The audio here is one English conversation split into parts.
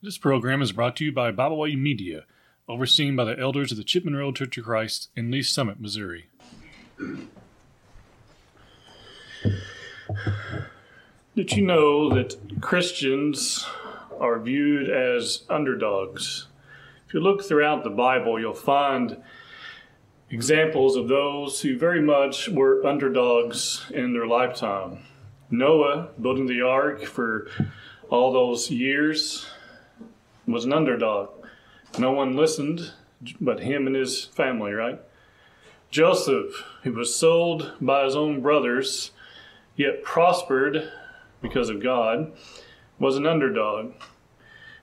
This program is brought to you by Bible Way Media, overseen by the elders of the Chipman Road Church of Christ in Lee Summit, Missouri. Did you know that Christians are viewed as underdogs? If you look throughout the Bible, you'll find examples of those who very much were underdogs in their lifetime. Noah, building the ark for all those years, was an underdog. No one listened but him and his family, right? Joseph, who was sold by his own brothers, yet prospered because of God, was an underdog.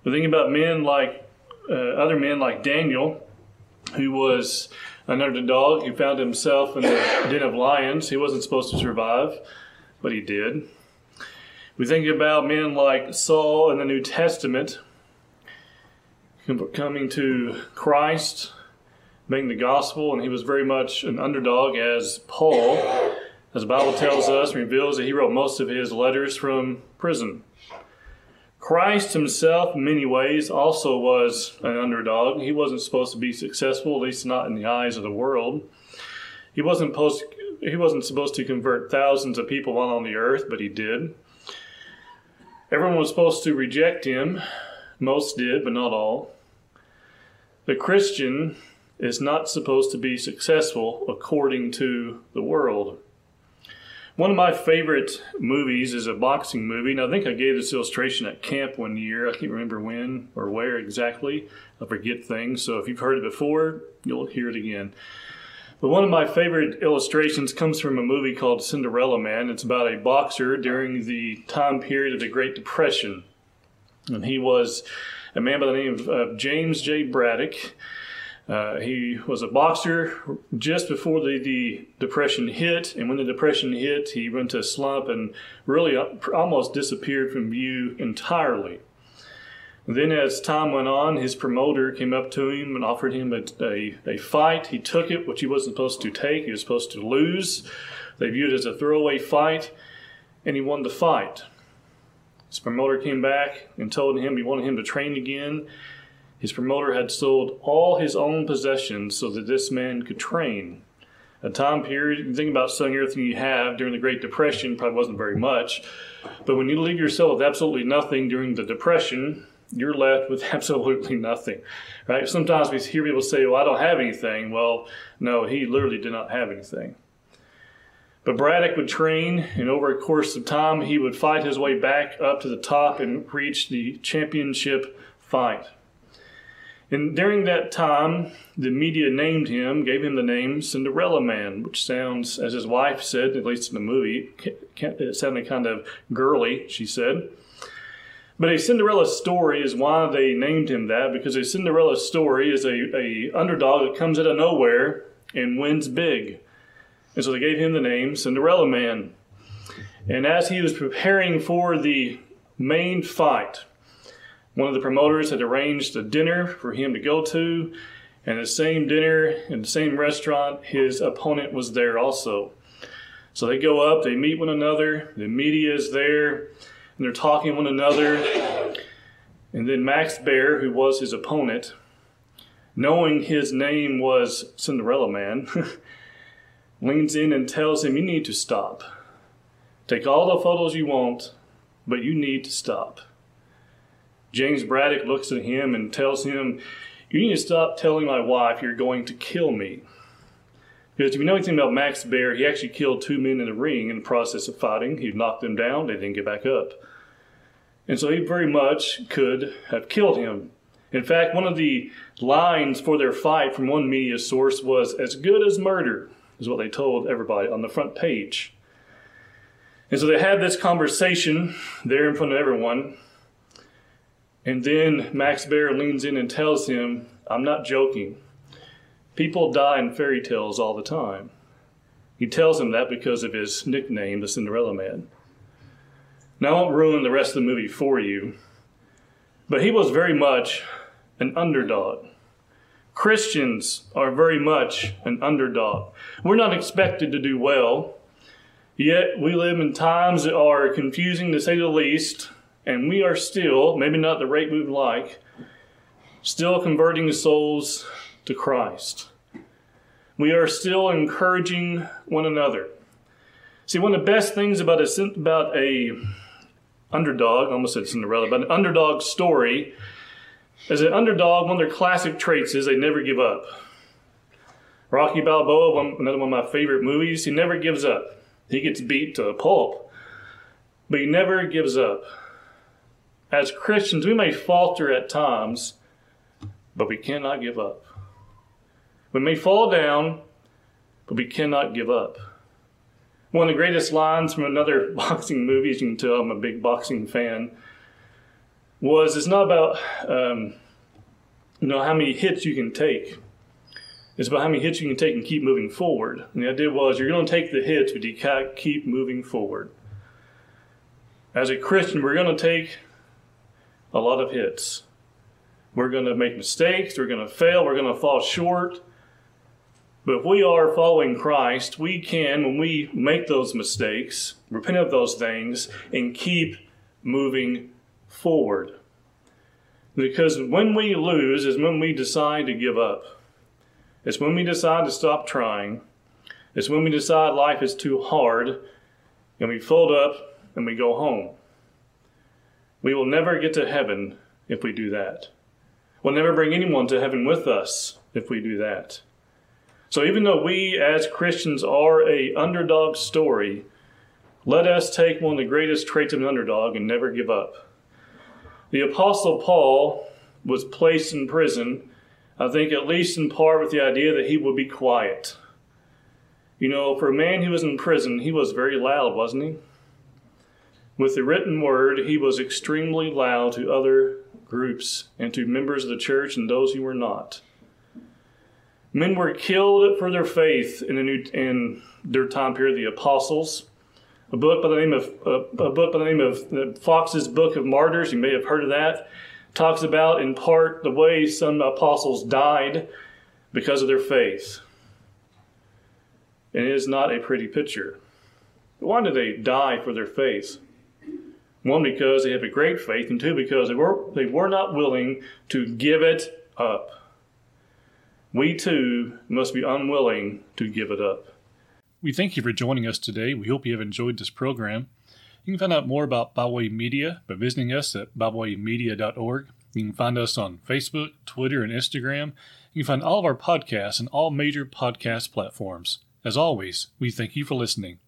The thing about men like other men like Daniel, who was an underdog, he found himself in the den of lions. He wasn't supposed to survive, but he did. We think about men like Saul in the New Testament, coming to Christ, being the gospel, and he was very much an underdog, as Paul, as the Bible tells us, reveals that he wrote most of his letters from prison. Christ himself, in many ways, also was an underdog. He wasn't supposed to be successful, at least not in the eyes of the world. He wasn't supposed to convert thousands of people while on the earth, but he did. Everyone was supposed to reject him. Most did, but not all. The Christian is not supposed to be successful according to the world. One of my favorite movies is a boxing movie, and I think I gave this illustration at camp one year. I can't remember when or where exactly. I forget things, so if you've heard it before, you'll hear it again. But one of my favorite illustrations comes from a movie called Cinderella Man. It's about a boxer during the time period of the Great Depression. And he was a man by the name of James J. Braddock. He was a boxer just before the Depression hit. And when the Depression hit, he went to a slump and really almost disappeared from view entirely. And then as time went on, his promoter came up to him and offered him a fight. He took it, which he wasn't supposed to take. He was supposed to lose. They viewed it as a throwaway fight. And he won the fight. His promoter came back and told him he wanted him to train again. His promoter had sold all his own possessions so that this man could train. A time period, you think about selling everything you have during the Great Depression, probably wasn't very much. But when you leave yourself with absolutely nothing during the Depression, you're left with absolutely nothing. Right? Sometimes we hear people say, well, I don't have anything. Well, no, he literally did not have anything. But Braddock would train, and over a course of time, he would fight his way back up to the top and reach the championship fight. And during that time, the media named him, gave him the name Cinderella Man, which sounds, as his wife said, at least in the movie, it sounded kind of girly, she said. But a Cinderella story is why they named him that, because a Cinderella story is a underdog that comes out of nowhere and wins big. And so they gave him the name Cinderella Man. And as he was preparing for the main fight, one of the promoters had arranged a dinner for him to go to. And the same dinner in the same restaurant, his opponent was there also. So they go up, they meet one another, the media is there, and they're talking to one another. And then Max Baer, who was his opponent, knowing his name was Cinderella Man, leans in and tells him, you need to stop. Take all the photos you want, but you need to stop. James Braddock looks at him and tells him, you need to stop telling my wife you're going to kill me. Because if you know anything about Max Baer, he actually killed two men in the ring in the process of fighting. He knocked them down, they didn't get back up. And so he very much could have killed him. In fact, one of the lines for their fight from one media source was, as good as murder, is what they told everybody on the front page. And so they had this conversation there in front of everyone. And then Max Baer leans in and tells him, I'm not joking. People die in fairy tales all the time. He tells him that because of his nickname, the Cinderella Man. Now, I won't ruin the rest of the movie for you, but he was very much an underdog. Christians are very much an underdog. We're not expected to do well, yet we live in times that are confusing to say the least, And we are still, maybe not the rate we would like, still converting souls to Christ. We are still encouraging one another. See, one of the best things about a underdog, I almost said Cinderella, but an underdog story, is an underdog, one of their classic traits is they never give up. Rocky Balboa, another one of my favorite movies, he never gives up. He gets beat to a pulp, but he never gives up. As Christians, we may falter at times, but we cannot give up. We may fall down, but we cannot give up. One of the greatest lines from another boxing movie, as you can tell I'm a big boxing fan, was it's not about how many hits you can take. It's about how many hits you can take and keep moving forward. And the idea was you're going to take the hits, but you can't keep moving forward. As a Christian, we're going to take a lot of hits. We're going to make mistakes. We're going to fail. We're going to fall short. But if we are following Christ, we can, when we make those mistakes, repent of those things, and keep moving forward. Because when we lose is when we decide to give up. It's when we decide to stop trying. It's when we decide life is too hard and we fold up and we go home. We will never get to heaven if we do that. We'll never bring anyone to heaven with us if we do that. So even though we as Christians are an underdog story, let us take one of the greatest traits of an underdog and never give up. The Apostle Paul was placed in prison, I think at least in part with the idea that he would be quiet. You know, for a man who was in prison, he was very loud, wasn't he? With the written word, he was extremely loud to other groups and to members of the church and those who were not. Men were killed for their faith in their time period, the apostles. A book by the name of Fox's Book of Martyrs, you may have heard of that, talks about in part the way some apostles died because of their faith. And it is not a pretty picture. Why did they die for their faith? One, because they have a great faith, and two, because they were not willing to give it up. We too must be unwilling to give it up. We thank you for joining us today. We hope you have enjoyed this program. You can find out more about Bible Way Media by visiting us at BibleWayMedia.org. You can find us on Facebook, Twitter, and Instagram. You can find all of our podcasts on all major podcast platforms. As always, we thank you for listening.